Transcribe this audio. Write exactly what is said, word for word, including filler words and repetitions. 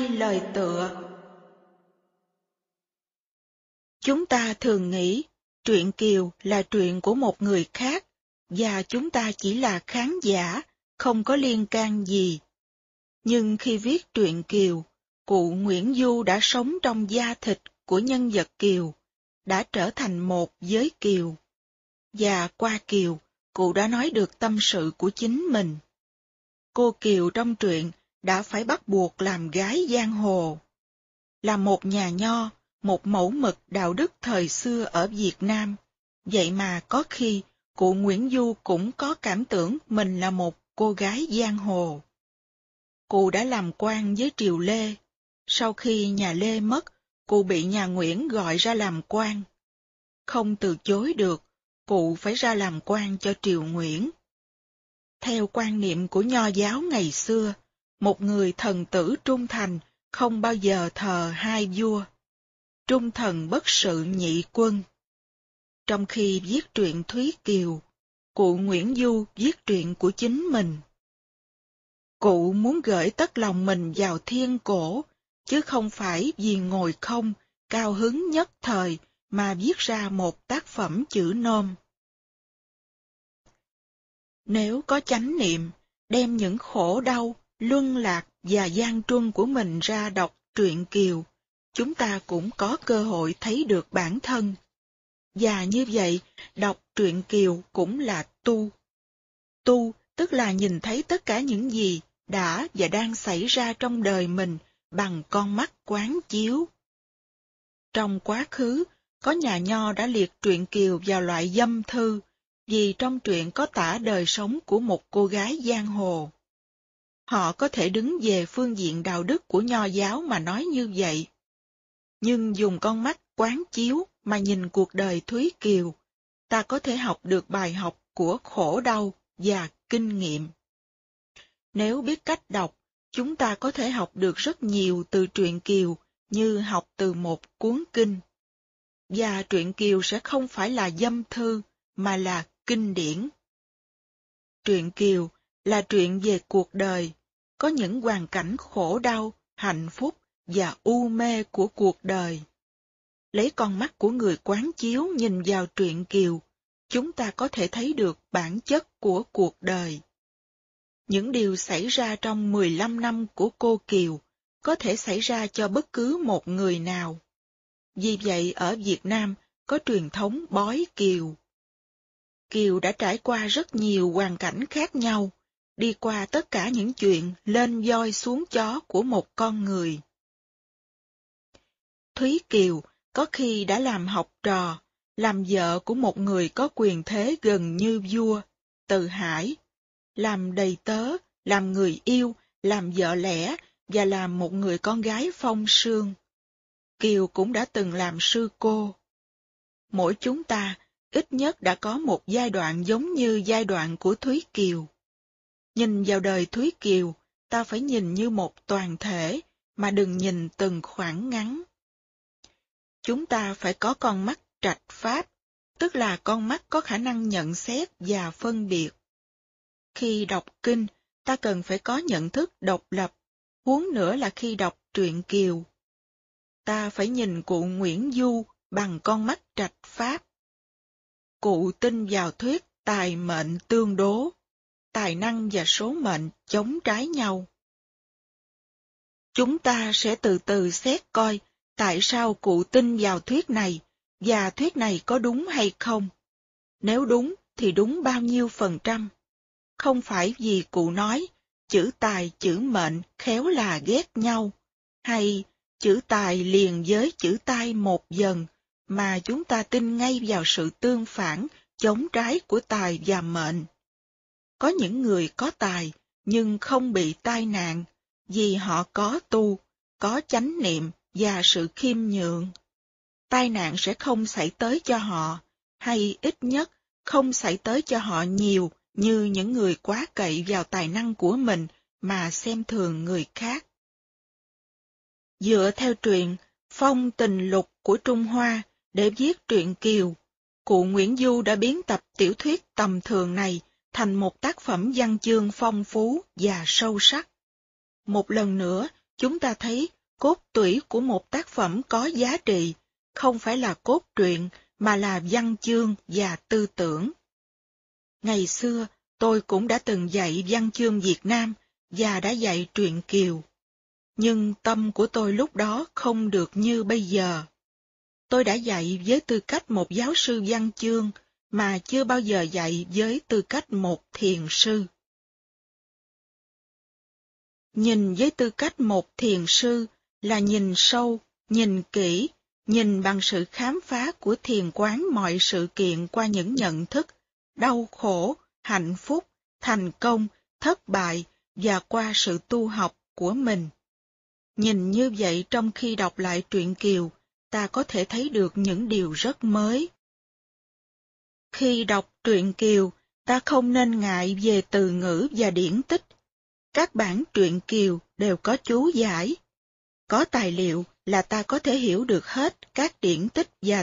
hay lời tựa. Chúng ta thường nghĩ truyện Kiều là truyện của một người khác, và chúng ta chỉ là khán giả, không có liên can gì. Nhưng khi viết truyện Kiều, cụ Nguyễn Du đã sống trong da thịt của nhân vật Kiều, đã trở thành một với Kiều. Và qua Kiều, cụ đã nói được tâm sự của chính mình. Cô Kiều trong truyện đã phải bắt buộc làm gái giang hồ. Là một nhà nho, một mẫu mực đạo đức thời xưa ở Việt Nam, vậy mà có khi cụ Nguyễn Du cũng có cảm tưởng mình là một cô gái giang hồ. Cụ đã làm quan với Triều Lê. Sau khi nhà Lê mất, cụ bị nhà Nguyễn gọi ra làm quan. Không từ chối được, cụ phải ra làm quan cho Triều Nguyễn. Theo quan niệm của nho giáo ngày xưa, một người thần tử trung thành không bao giờ thờ hai vua. Trung thần bất sự nhị quân. Trong khi viết truyện Thúy Kiều, cụ Nguyễn Du viết truyện của chính mình. Cụ muốn gửi tất lòng mình vào thiên cổ, chứ không phải vì ngồi không, cao hứng nhất thời mà viết ra một tác phẩm chữ nôm. Nếu có chánh niệm, đem những khổ đau, luân lạc và gian truân của mình ra đọc truyện Kiều, chúng ta cũng có cơ hội thấy được bản thân. Và như vậy, đọc truyện Kiều cũng là tu. Tu tức là nhìn thấy tất cả những gì đã và đang xảy ra trong đời mình bằng con mắt quán chiếu. Trong quá khứ, có nhà nho đã liệt truyện Kiều vào loại dâm thư, vì trong truyện có tả đời sống của một cô gái giang hồ. Họ có thể đứng về phương diện đạo đức của nho giáo mà nói như vậy. Nhưng dùng con mắt quán chiếu mà nhìn cuộc đời Thúy Kiều, ta có thể học được bài học của khổ đau và kinh nghiệm. Nếu biết cách đọc, chúng ta có thể học được rất nhiều từ truyện Kiều như học từ một cuốn kinh. Và truyện Kiều sẽ không phải là dâm thư, mà là kinh điển. Truyện Kiều là truyện về cuộc đời, có những hoàn cảnh khổ đau, hạnh phúc và u mê của cuộc đời. Lấy con mắt của người quán chiếu nhìn vào truyện Kiều, chúng ta có thể thấy được bản chất của cuộc đời. Những điều xảy ra trong mười lăm năm của cô Kiều có thể xảy ra cho bất cứ một người nào. Vì vậy ở Việt Nam có truyền thống bói Kiều. Kiều đã trải qua rất nhiều hoàn cảnh khác nhau, đi qua tất cả những chuyện lên voi xuống chó của một con người. Thúy Kiều có khi đã làm học trò, làm vợ của một người có quyền thế gần như vua, Từ Hải, làm đầy tớ, làm người yêu, làm vợ lẽ và làm một người con gái phong sương. Kiều cũng đã từng làm sư cô. Mỗi chúng ta ít nhất đã có một giai đoạn giống như giai đoạn của Thúy Kiều. Nhìn vào đời Thúy Kiều, ta phải nhìn như một toàn thể, mà đừng nhìn từng khoảng ngắn. Chúng ta phải có con mắt trạch pháp, tức là con mắt có khả năng nhận xét và phân biệt. Khi đọc kinh, ta cần phải có nhận thức độc lập, huống nữa là khi đọc truyện Kiều. Ta phải nhìn cụ Nguyễn Du bằng con mắt trạch pháp. Cụ tin vào thuyết tài mệnh tương đố, tài năng và số mệnh chống trái nhau. Chúng ta sẽ từ từ xét coi tại sao cụ tin vào thuyết này, và thuyết này có đúng hay không. Nếu đúng thì đúng bao nhiêu phần trăm. Không phải vì cụ nói chữ tài chữ mệnh khéo là ghét nhau, hay chữ tài liền với chữ tai một dần, mà chúng ta tin ngay vào sự tương phản, chống trái của tài và mệnh. Có những người có tài nhưng không bị tai nạn, vì họ có tu, có chánh niệm và sự khiêm nhượng. Tai nạn sẽ không xảy tới cho họ, hay ít nhất không xảy tới cho họ nhiều như những người quá cậy vào tài năng của mình mà xem thường người khác. Dựa theo truyện Phong Tình Lục của Trung Hoa để viết truyện Kiều, cụ Nguyễn Du đã biến tập tiểu thuyết tầm thường này thành một tác phẩm văn chương phong phú và sâu sắc. Một lần nữa, chúng ta thấy cốt tủy của một tác phẩm có giá trị không phải là cốt truyện mà là văn chương và tư tưởng. Ngày xưa, tôi cũng đã từng dạy văn chương Việt Nam và đã dạy truyện Kiều. Nhưng tâm của tôi lúc đó không được như bây giờ. Tôi đã dạy với tư cách một giáo sư văn chương mà chưa bao giờ dạy với tư cách một thiền sư. Nhìn với tư cách một thiền sư là nhìn sâu, nhìn kỹ, nhìn bằng sự khám phá của thiền quán mọi sự kiện qua những nhận thức, đau khổ, hạnh phúc, thành công, thất bại và qua sự tu học của mình. Nhìn như vậy trong khi đọc lại truyện Kiều, ta có thể thấy được những điều rất mới. Khi đọc truyện Kiều, ta không nên ngại về từ ngữ và điển tích. Các bản truyện Kiều đều có chú giải. Có tài liệu là ta có thể hiểu được hết các điển tích và